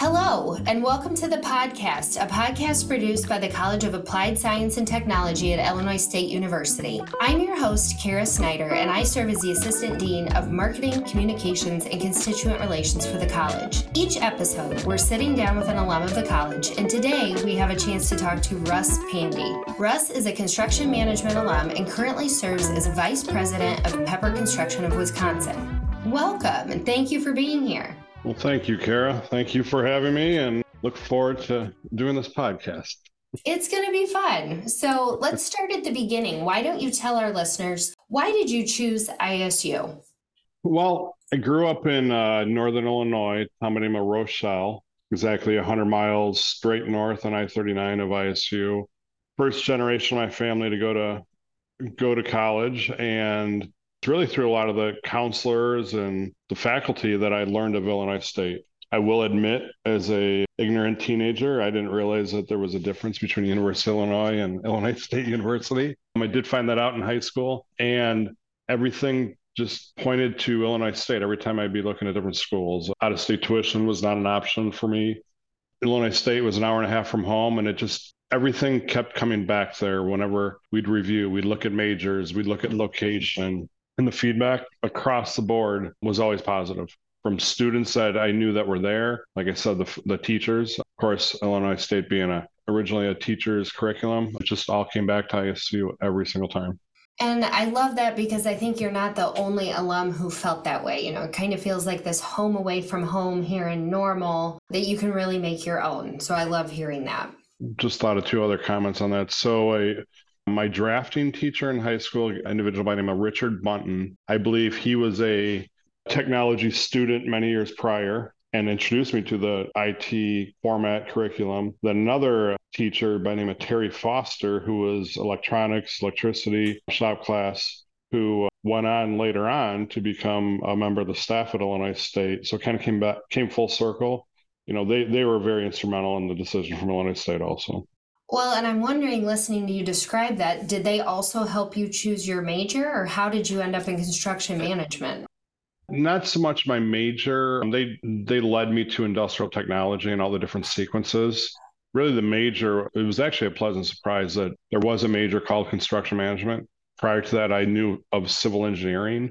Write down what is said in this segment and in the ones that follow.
Hello, and welcome to the podcast, a podcast produced by the College of Applied Science and Technology at Illinois State University. I'm your host, Kara Snyder, and I serve as the Assistant Dean of Marketing, Communications, and Constituent Relations for the college. Each episode, we're sitting down with an alum of the college, and today we have a chance to talk to Russ Pande. Russ is a construction management alum and currently serves as Vice President of Pepper Construction of Wisconsin. Welcome, and thank you for being here. Well, thank you, Kara. Thank you for having me and look forward to doing this podcast. It's going to be fun. So let's start at the beginning. Why don't you tell our listeners, why did you choose ISU? Well, I grew up in northern Illinois, town named Rochelle, exactly 100 miles straight north on I-39 of ISU. First generation of my family to go to college, and it's really through a lot of the counselors and the faculty that I learned of Illinois State. I will admit, as an ignorant teenager, I didn't realize that there was a difference between University of Illinois and Illinois State University. I did find that out in high school, and everything just pointed to Illinois State. Every time I'd be looking at different schools, out-of-state tuition was not an option for me. Illinois State was an hour and a half from home, and it just everything kept coming back there. Whenever we'd review, we'd look at majors, we'd look at location. And the feedback across the board was always positive from students that I knew that were there. Like I said, the teachers, of course, Illinois State being originally a teacher's curriculum, it just all came back to ISU every single time. And I love that because I think you're not the only alum who felt that way. You know, it kind of feels like this home away from home here in Normal that you can really make your own. So I love hearing that. Just thought of two other comments on that. So my drafting teacher in high school, an individual by the name of Richard Bunton, I believe he was a technology student many years prior and introduced me to the IT format curriculum. Then another teacher by the name of Terry Foster, who was electronics, electricity, shop class, who went on later on to become a member of the staff at Illinois State. So kind of came full circle. You know, they were very instrumental in the decision from Illinois State also. Well, and I'm wondering, listening to you describe that, did they also help you choose your major, or how did you end up in construction management? Not so much my major. They led me to industrial technology and all the different sequences. Really the major, it was actually a pleasant surprise that there was a major called construction management. Prior to that, I knew of civil engineering.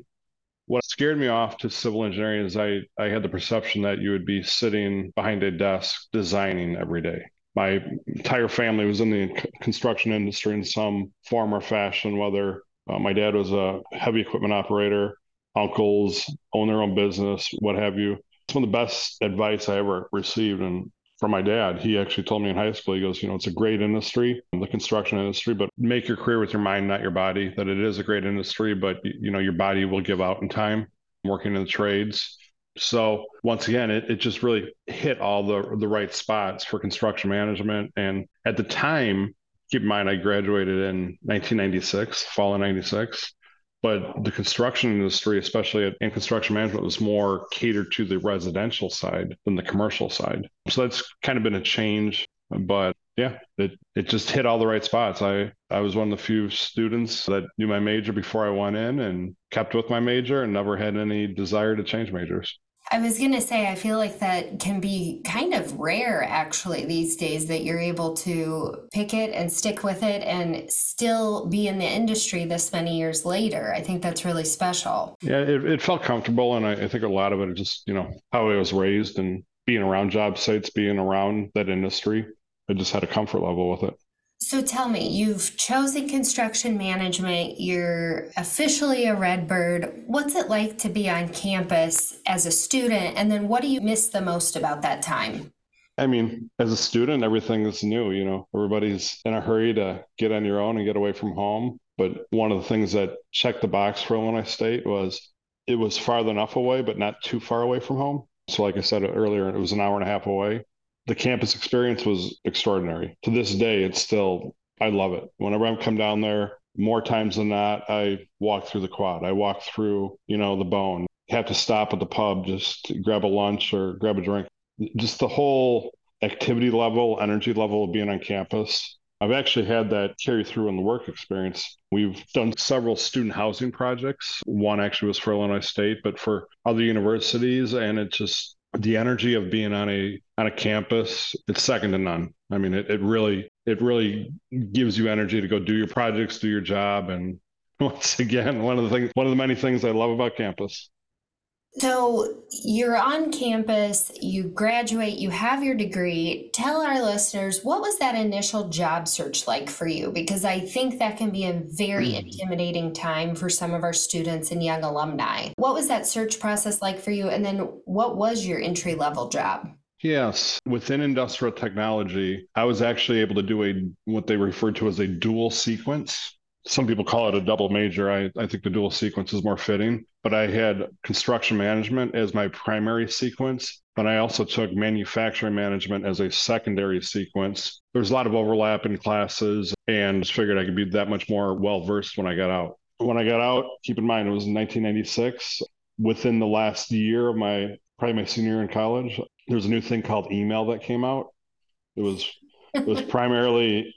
What scared me off to civil engineering is I had the perception that you would be sitting behind a desk designing every day. My entire family was in the construction industry in some form or fashion, whether my dad was a heavy equipment operator, uncles own their own business, what have you. It's one of the best advice I ever received. And from my dad, he actually told me in high school, he goes, you know, it's a great industry, the construction industry, but make your career with your mind, not your body, that it is a great industry, but, you know, your body will give out in time working in the trades. So once again, it just really hit all the right spots for construction management. And at the time, keep in mind, I graduated in 1996, fall of 96, but the construction industry, especially in construction management, was more catered to the residential side than the commercial side. So that's kind of been a change, but yeah, it just hit all the right spots. I was one of the few students that knew my major before I went in and kept with my major and never had any desire to change majors. I was going to say, I feel like that can be kind of rare actually these days that you're able to pick it and stick with it and still be in the industry this many years later. I think that's really special. Yeah, it felt comfortable. And I think a lot of it just, you know, how I was raised and being around job sites, being around that industry. I just had a comfort level with it. So tell me, you've chosen construction management. You're officially a Redbird. What's it like to be on campus as a student? And then what do you miss the most about that time? I mean, as a student, everything is new. You know, everybody's in a hurry to get on your own and get away from home. But one of the things that checked the box for Illinois State was it was far enough away, but not too far away from home. So like I said earlier, it was an hour and a half away. The campus experience was extraordinary. To this day, it's still, I love it. Whenever I come down there, more times than not, I walk through the quad. I walk through, you know, the bone. Have to stop at the pub, just grab a lunch or grab a drink. Just the whole activity level, energy level of being on campus. I've actually had that carry through in the work experience. We've done several student housing projects. One actually was for Illinois State, but for other universities. And it just the energy of being on a campus, it's second to none. I mean, it really gives you energy to go do your projects, do your job. And once again, one of the many things I love about campus. So you're on campus, you graduate, you have your degree. Tell our listeners, what was that initial job search like for you? Because I think that can be a very intimidating time for some of our students and young alumni. What was that search process like for you? And then what was your entry-level job? Yes. Within industrial technology, I was actually able to do what they referred to as a dual sequence. Some people call it a double major. I think the dual sequence is more fitting, but I had construction management as my primary sequence, but I also took manufacturing management as a secondary sequence. There was a lot of overlap in classes and just figured I could be that much more well-versed when I got out. When I got out, keep in mind, it was in 1996. Within the last year of probably my senior year in college, there was a new thing called email that came out. It was primarily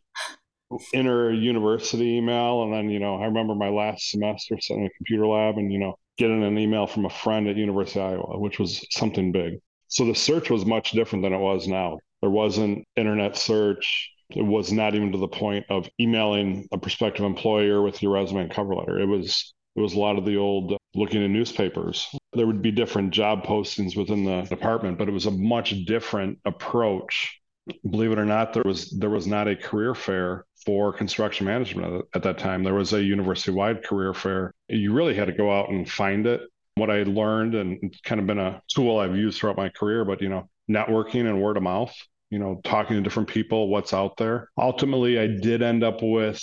inter-university email. And then, I remember my last semester sitting in a computer lab and, getting an email from a friend at University of Iowa, which was something big. So the search was much different than it was now. There wasn't internet search. It was not even to the point of emailing a prospective employer with your resume and cover letter. It was a lot of the old looking in newspapers. There would be different job postings within the department, but it was a much different approach. Believe it or not, there was not a career fair for construction management at that time. There was a university-wide career fair. You really had to go out and find it. What I had learned, and kind of been a tool I've used throughout my career, but, networking and word of mouth, talking to different people, what's out there. Ultimately, I did end up with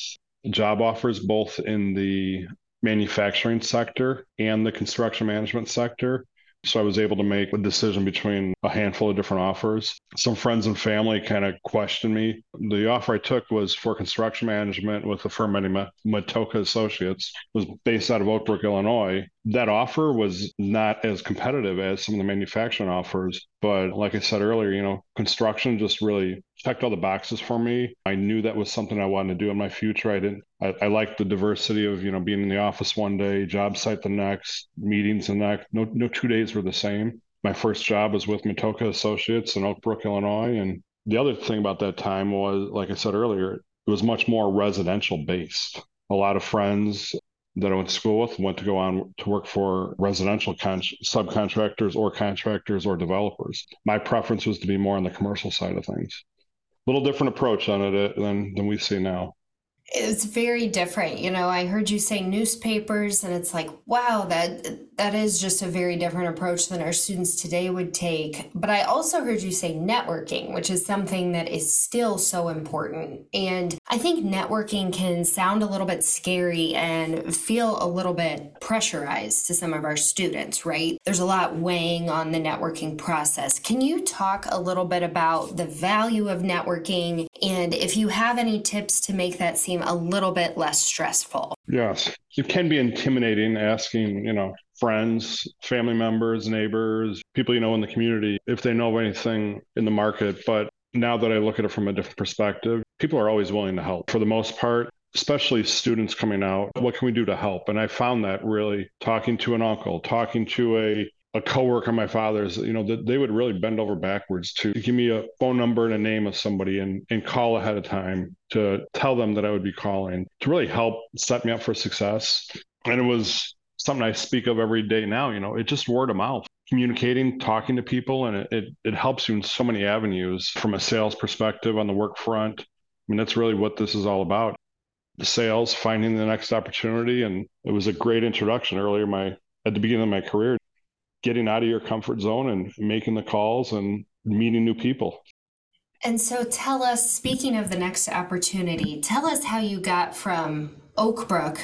job offers both in the manufacturing sector and the construction management sector. So I was able to make a decision between a handful of different offers. Some friends and family kind of questioned me. The offer I took was for construction management with a firm named Matoka Associates. It was based out of Oak Brook, Illinois. That offer was not as competitive as some of the manufacturing offers. But like I said earlier, construction just really checked all the boxes for me. I knew that was something I wanted to do in my future. I liked the diversity of, being in the office one day, job site the next, meetings the next. No 2 days were the same. My first job was with Matoka Associates in Oak Brook, Illinois. And the other thing about that time was, like I said earlier, it was much more residential based. A lot of friends that I went to school with went to go on to work for residential subcontractors or contractors or developers. My preference was to be more on the commercial side of things. A little different approach on it than we see now. It's very different. I heard you say newspapers, and it's like, wow, that is just a very different approach than our students today would take. But I also heard you say networking, which is something that is still so important. And I think networking can sound a little bit scary and feel a little bit pressurized to some of our students, right? There's a lot weighing on the networking process. Can you talk a little bit about the value of networking, and if you have any tips to make that seem a little bit less stressful? Yes. It can be intimidating asking, friends, family members, neighbors, people in the community, if they know of anything in the market. But now that I look at it from a different perspective, people are always willing to help for the most part, especially students coming out. What can we do to help? And I found that really talking to an uncle, talking to a coworker of my father's, they would really bend over backwards to give me a phone number and a name of somebody and call ahead of time to tell them that I would be calling to really help set me up for success. And it was something I speak of every day now, it's just word of mouth, communicating, talking to people. And it helps you in so many avenues from a sales perspective on the work front. I mean, that's really what this is all about. The sales, finding the next opportunity. And it was a great introduction earlier at the beginning of my career. Getting out of your comfort zone and making the calls and meeting new people. And so tell us, speaking of the next opportunity, tell us how you got from Oak Brook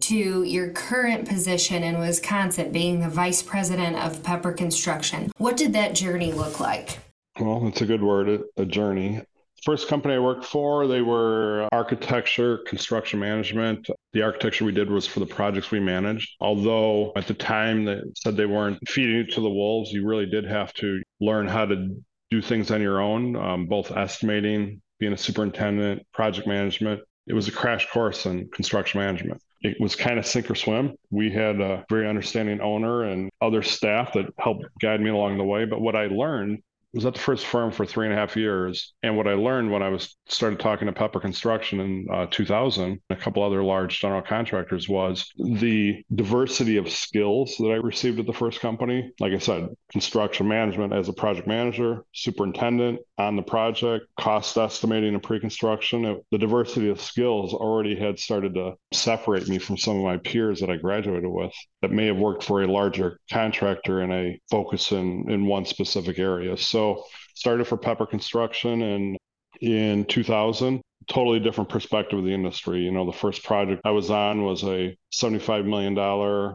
to your current position in Wisconsin, being the vice president of Pepper Construction. What did that journey look like? Well, that's a good word, a journey. First company I worked for, they were architecture, construction management. The architecture we did was for the projects we managed. Although at the time they said they weren't feeding you to the wolves, you really did have to learn how to do things on your own, both estimating, being a superintendent, project management. It was a crash course in construction management. it was kind of sink or swim. We had a very understanding owner and other staff that helped guide me along the way. But what I learned was at the first firm for 3.5 years. And what I learned when I started talking to Pepper Construction in 2000, a couple other large general contractors, was the diversity of skills that I received at the first company. Like I said, construction management as a project manager, superintendent on the project, cost estimating and pre-construction. The diversity of skills already had started to separate me from some of my peers that I graduated with that may have worked for a larger contractor and a focus in one specific area. So started for Pepper Construction and in 2000, totally different perspective of the industry. You know, the first project I was on was a $75 million,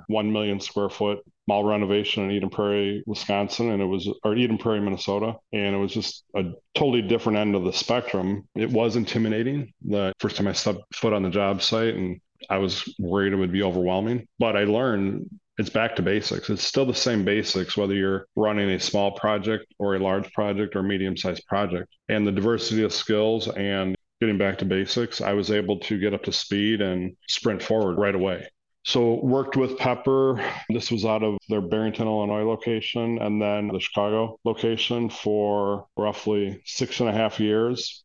1 million square foot mall renovation in Eden Prairie, Wisconsin, or Eden Prairie, Minnesota. And it was just a totally different end of the spectrum. It was intimidating the first time I stepped foot on the job site, and I was worried it would be overwhelming, but I learned it's back to basics. It's still the same basics, whether you're running a small project or a large project or medium-sized project. And the diversity of skills and getting back to basics, I was able to get up to speed and sprint forward right away. So worked with Pepper. This was out of their Barrington, Illinois location, and then the Chicago location for roughly 6.5 years.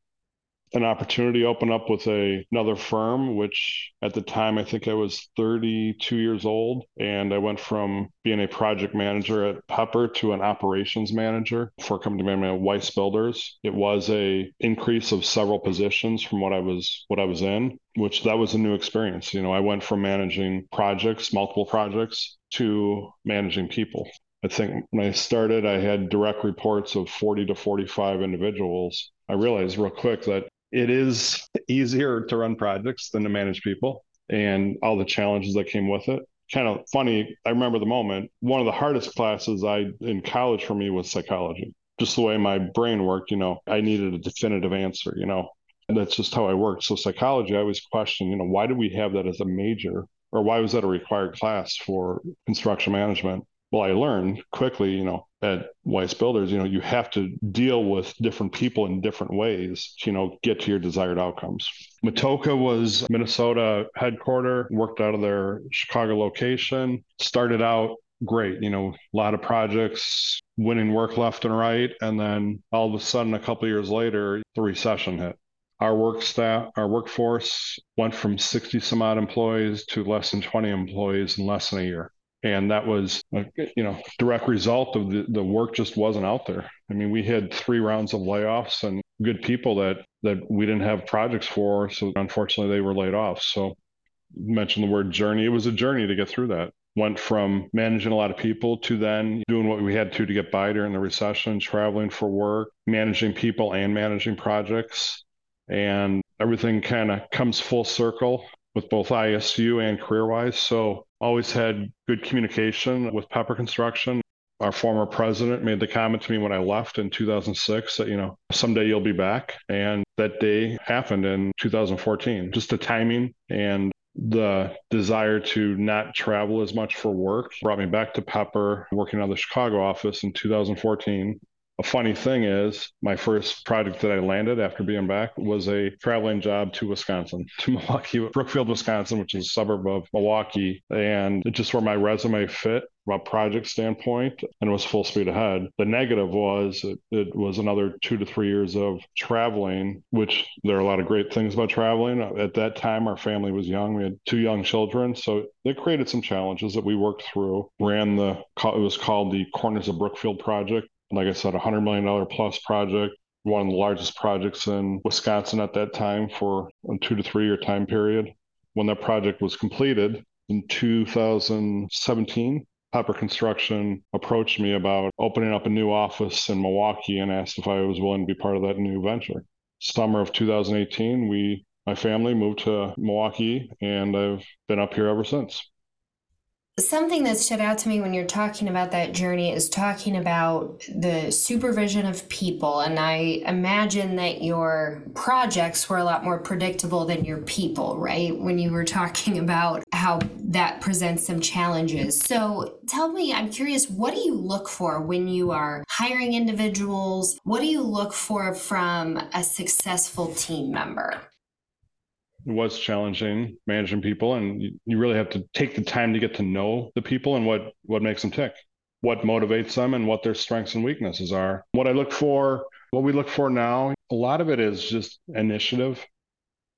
An opportunity opened up with another firm, which at the time, I think I was 32 years old. And I went from being a project manager at Pepper to an operations manager for a company named Weiss Builders. It was an increase of several positions from what I was in, which that was a new experience. You know, I went from managing projects, multiple projects, to managing people. I think when I started, I had direct reports of 40 to 45 individuals. I realized real quick that it is easier to run projects than to manage people and all the challenges that came with it. Kind of funny, I remember the moment, one of the hardest classes in college for me was psychology. Just the way my brain worked, you know, I needed a definitive answer, you know, and that's just how I worked. So psychology, I always questioned, you know, why do we have that as a major, or why was that a required class for construction management? Well, I learned quickly, you know, at Weiss Builders, you know, you have to deal with different people in different ways to, you know, get to your desired outcomes. Matoka was Minnesota headquarters, worked out of their Chicago location, started out great, you know, a lot of projects, winning work left and right. And then all of a sudden, a couple of years later, the recession hit. Our workforce went from 60 some odd employees to less than 20 employees in less than a year. And that was a, you know, direct result of the work just wasn't out there. I mean, we had 3 rounds of layoffs and good people that we didn't have projects for. So unfortunately, they were laid off. So you mentioned the word journey. It was a journey to get through that. Went from managing a lot of people to then doing what we had to get by during the recession, traveling for work, managing people and managing projects. And everything kind of comes full circle with both ISU and CareerWise. So always had good communication with Pepper Construction. Our former president made the comment to me when I left in 2006 that, you know, someday you'll be back. And that day happened in 2014. Just the timing and the desire to not travel as much for work brought me back to Pepper, working out of the Chicago office in 2014. A funny thing is, my first project that I landed after being back was a traveling job to Wisconsin, to Milwaukee, Brookfield, Wisconsin, which is a suburb of Milwaukee. And it just where my resume fit from a project standpoint, and it was full speed ahead. The negative was it was another 2 to 3 years of traveling, which there are a lot of great things about traveling. At that time, our family was young. We had 2 young children. So it created some challenges that we worked through. It was called the Corners of Brookfield project. Like I said, $100 million plus project, one of the largest projects in Wisconsin at that time for a 2 to 3 year time period. When that project was completed in 2017, Pepper Construction approached me about opening up a new office in Milwaukee and asked if I was willing to be part of that new venture. Summer of 2018, my family moved to Milwaukee, and I've been up here ever since. Something that stood out to me when you're talking about that journey is talking about the supervision of people. And I imagine that your projects were a lot more predictable than your people, right? When you were talking about how that presents some challenges. So tell me, I'm curious, what do you look for when you are hiring individuals? What do you look for from a successful team member? It was challenging managing people, and you really have to take the time to get to know the people and what makes them tick, what motivates them, and what their strengths and weaknesses are. What we look for now, a lot of it is just initiative.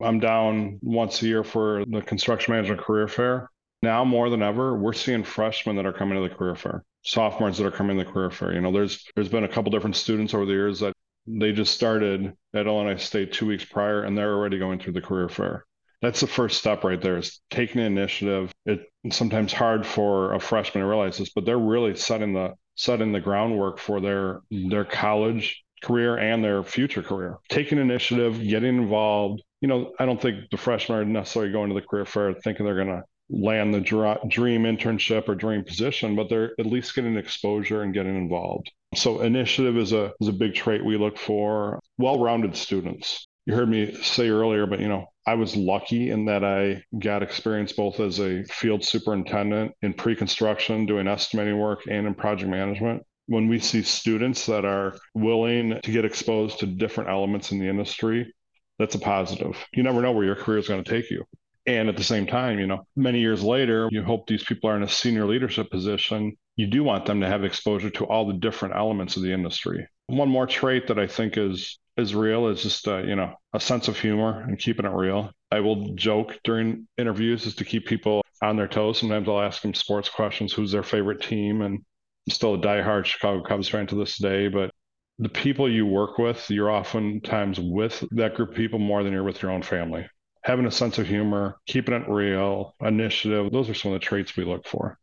I'm down once a year for the construction management career fair. Now more than ever, we're seeing freshmen that are coming to the career fair, sophomores that are coming to the career fair. You know, there's been a couple different students over the years that they just started at Illinois State 2 weeks prior, and they're already going through the career fair. That's the first step right there, is taking the initiative. It's sometimes hard for a freshman to realize this, but they're really setting the groundwork for their college career and their future career. Taking initiative, getting involved. You know, I don't think the freshmen are necessarily going to the career fair thinking they're going to land the dream internship or dream position, but they're at least getting exposure and getting involved. So initiative is a big trait we look for. Well-rounded students. You heard me say earlier, but you know, I was lucky in that I got experience both as a field superintendent in pre-construction, doing estimating work, and in project management. When we see students that are willing to get exposed to different elements in the industry, that's a positive. You never know where your career is going to take you. And at the same time, you know, many years later, you hope these people are in a senior leadership position. You do want them to have exposure to all the different elements of the industry. One more trait that I think is real is just, you know, a sense of humor and keeping it real. I will joke during interviews is to keep people on their toes. Sometimes I'll ask them sports questions, who's their favorite team. And I'm still a diehard Chicago Cubs fan to this day, but the people you work with, you're oftentimes with that group of people more than you're with your own family. Having a sense of humor, keeping it real, initiative, those are some of the traits we look for.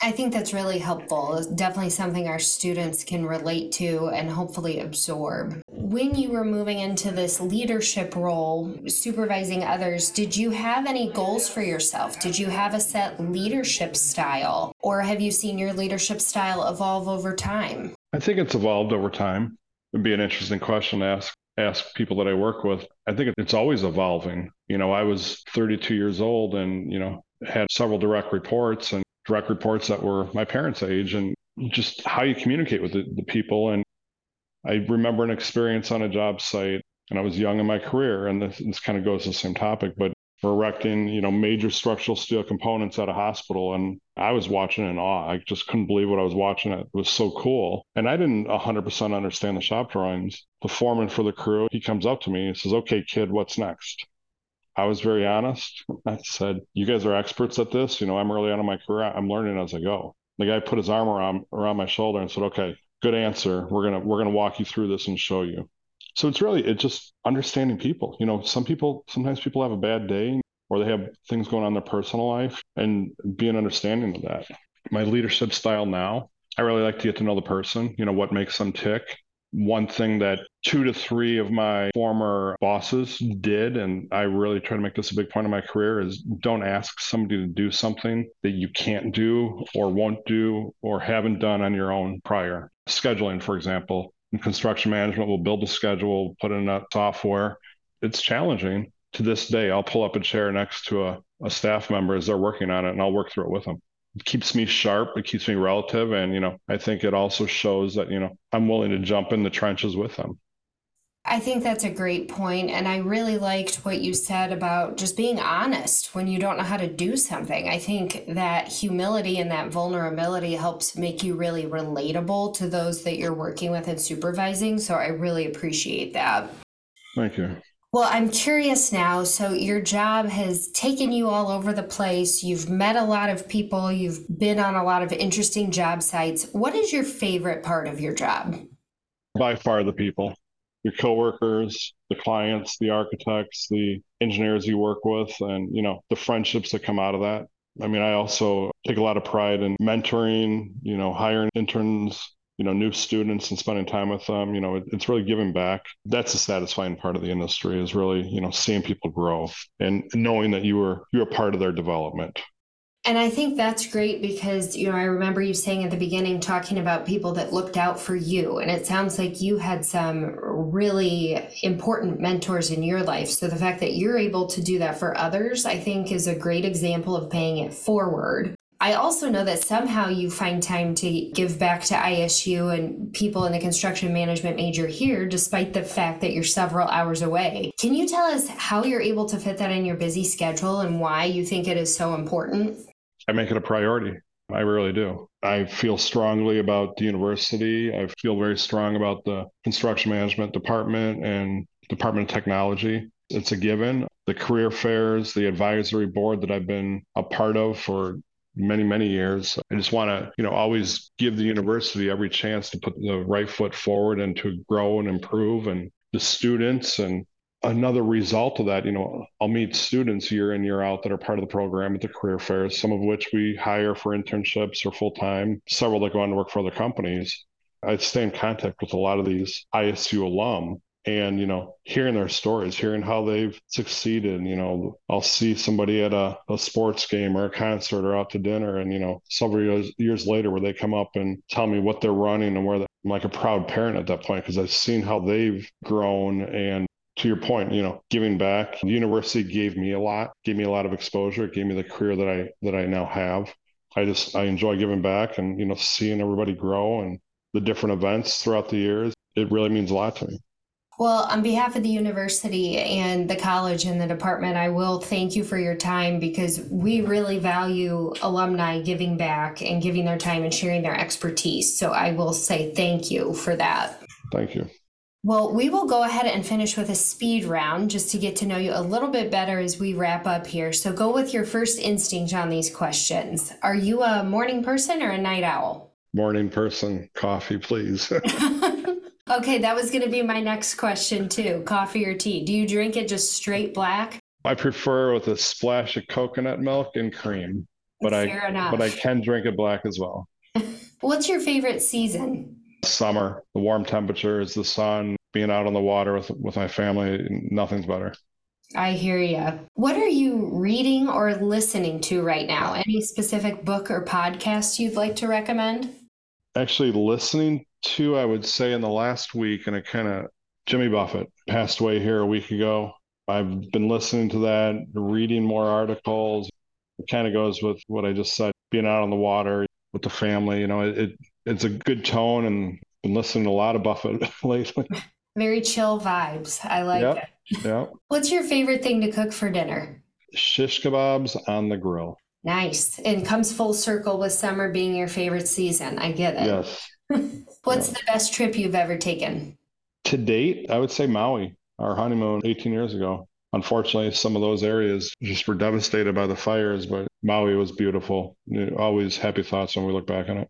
I think that's really helpful. It's definitely something our students can relate to and hopefully absorb. When you were moving into this leadership role, supervising others, did you have any goals for yourself? Did you have a set leadership style, or have you seen your leadership style evolve over time? I think it's evolved over time. It'd be an interesting question to ask people that I work with. I think it's always evolving. You know, I was 32 years old and, you know, had several direct reports and direct reports that were my parents' age, and just how you communicate with the people. And I remember an experience on a job site, and I was young in my career, and this kind of goes to the same topic, but we're erecting, you know, major structural steel components at a hospital. And I was watching in awe. I just couldn't believe what I was watching. It was so cool. And I didn't 100% understand the shop drawings. The foreman for the crew, he comes up to me and says, "Okay, kid, what's next?" I was very honest. I said, "You guys are experts at this. You know, I'm early on in my career. I'm learning as I go." The guy put his arm around my shoulder and said, "Okay, good answer. We're going to walk you through this and show you." So it's just understanding people. You know, sometimes people have a bad day, or they have things going on in their personal life, and being understanding of that. My leadership style now, I really like to get to know the person, you know, what makes them tick. One thing that 2 to 3 of my former bosses did, and I really try to make this a big point of my career, is don't ask somebody to do something that you can't do or won't do or haven't done on your own prior. Scheduling, for example, in construction management, we'll build a schedule, put in that software. It's challenging. To this day, I'll pull up a chair next to a staff member as they're working on it, and I'll work through it with them. It keeps me sharp. It keeps me relative. And, you know, I think it also shows that, you know, I'm willing to jump in the trenches with them. I think that's a great point. And I really liked what you said about just being honest when you don't know how to do something. I think that humility and that vulnerability helps make you really relatable to those that you're working with and supervising. So I really appreciate that. Thank you. Well, I'm curious now. So your job has taken you all over the place. You've met a lot of people. You've been on a lot of interesting job sites. What is your favorite part of your job? By far the people, your coworkers, the clients, the architects, the engineers you work with, and, you know, the friendships that come out of that. I mean, I also take a lot of pride in mentoring, you know, hiring interns, you know, new students, and spending time with them. You know, it's really giving back. That's a satisfying part of the industry, is really, you know, seeing people grow and knowing that you're part of their development. And I think that's great because, you know, I remember you saying at the beginning, talking about people that looked out for you, and it sounds like you had some really important mentors in your life. So the fact that you're able to do that for others, I think, is a great example of paying it forward. I also know that somehow you find time to give back to ISU and people in the construction management major here, despite the fact that you're several hours away. Can you tell us how you're able to fit that in your busy schedule and why you think it is so important? I make it a priority. I really do. I feel strongly about the university. I feel very strong about the construction management department and Department of Technology. It's a given. The career fairs, the advisory board that I've been a part of for many, many years. I just want to, always give the university every chance to put the right foot forward and to grow and improve, and the students. And another result of that, I'll meet students year in, year out that are part of the program at the career fairs, some of which we hire for internships or full-time, several that go on to work for other companies. I stay in contact with a lot of these ISU alum and, hearing their stories, hearing how they've succeeded. I'll see somebody at a sports game or a concert or out to dinner and, several years later where they come up and tell me what they're running and where I'm like a proud parent at that point because I've seen how they've grown. And to your point, giving back, the university gave me a lot of exposure. It gave me the career that I now have. I enjoy giving back and, seeing everybody grow and the different events throughout the years. It really means a lot to me. Well, on behalf of the university and the college and the department, I will thank you for your time because we really value alumni giving back and giving their time and sharing their expertise. So I will say thank you for that. Thank you. Well, we will go ahead and finish with a speed round just to get to know you a little bit better as we wrap up here. So go with your first instinct on these questions. Are you a morning person or a night owl? Morning person. Coffee, please. Okay, that was going to be my next question too. Coffee or tea? Do you drink it just straight black? I prefer with a splash of coconut milk and cream, but I can drink it black as well. What's your favorite season? Summer, the warm temperatures, the sun, being out on the water with my family, nothing's better. I hear you. What are you reading or listening to right now? Any specific book or podcast you'd like to recommend? Actually, listening to, I would say in the last week, and Jimmy Buffett passed away here a week ago. I've been listening to that, reading more articles. It kind of goes with what I just said, being out on the water with the family, It's a good tone, and been listening to a lot of Buffett lately. Very chill vibes. I like it. Yep. What's your favorite thing to cook for dinner? Shish kebabs on the grill. Nice. And comes full circle with summer being your favorite season. I get it. Yes. What's the best trip you've ever taken? To date, I would say Maui, our honeymoon 18 years ago. Unfortunately, some of those areas just were devastated by the fires, but Maui was beautiful. Always happy thoughts when we look back on it.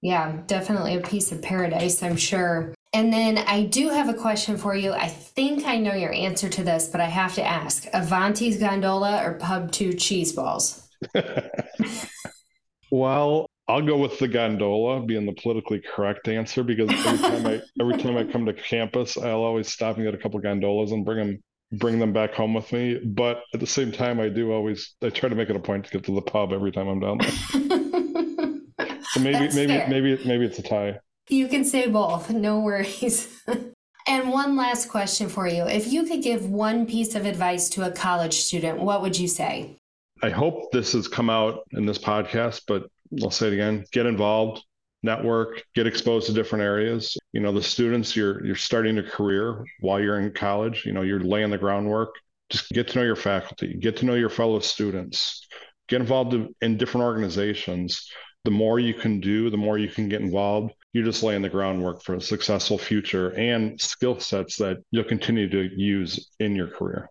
Yeah, definitely a piece of paradise, I'm sure. And then I do have a question for you. I think I know your answer to this, but I have to ask. Avanti's Gondola or Pub 2 cheese balls? Well, I'll go with the gondola being the politically correct answer because every time I come to campus, I'll always stop and get a couple of gondolas and bring them back home with me. But at the same time, I try to make it a point to get to the pub every time I'm down there. So maybe it's a tie. You can say both. No worries. And one last question for you. If you could give one piece of advice to a college student, what would you say? I hope this has come out in this podcast, but I'll say it again. Get involved, network, get exposed to different areas. The students, you're starting a career while you're in college. You're laying the groundwork. Just get to know your faculty. Get to know your fellow students. Get involved in different organizations. The more you can do, the more you can get involved. You're just laying the groundwork for a successful future and skill sets that you'll continue to use in your career.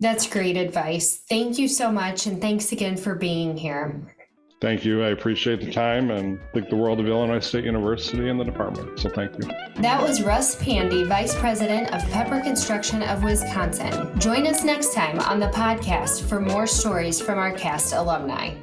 That's great advice. Thank you so much. And thanks again for being here. Thank you. I appreciate the time and think the world of Illinois State University and the department. So thank you. That was Russ Pande, Vice President of Pepper Construction of Wisconsin. Join us next time on the podcast for more stories from our cast alumni.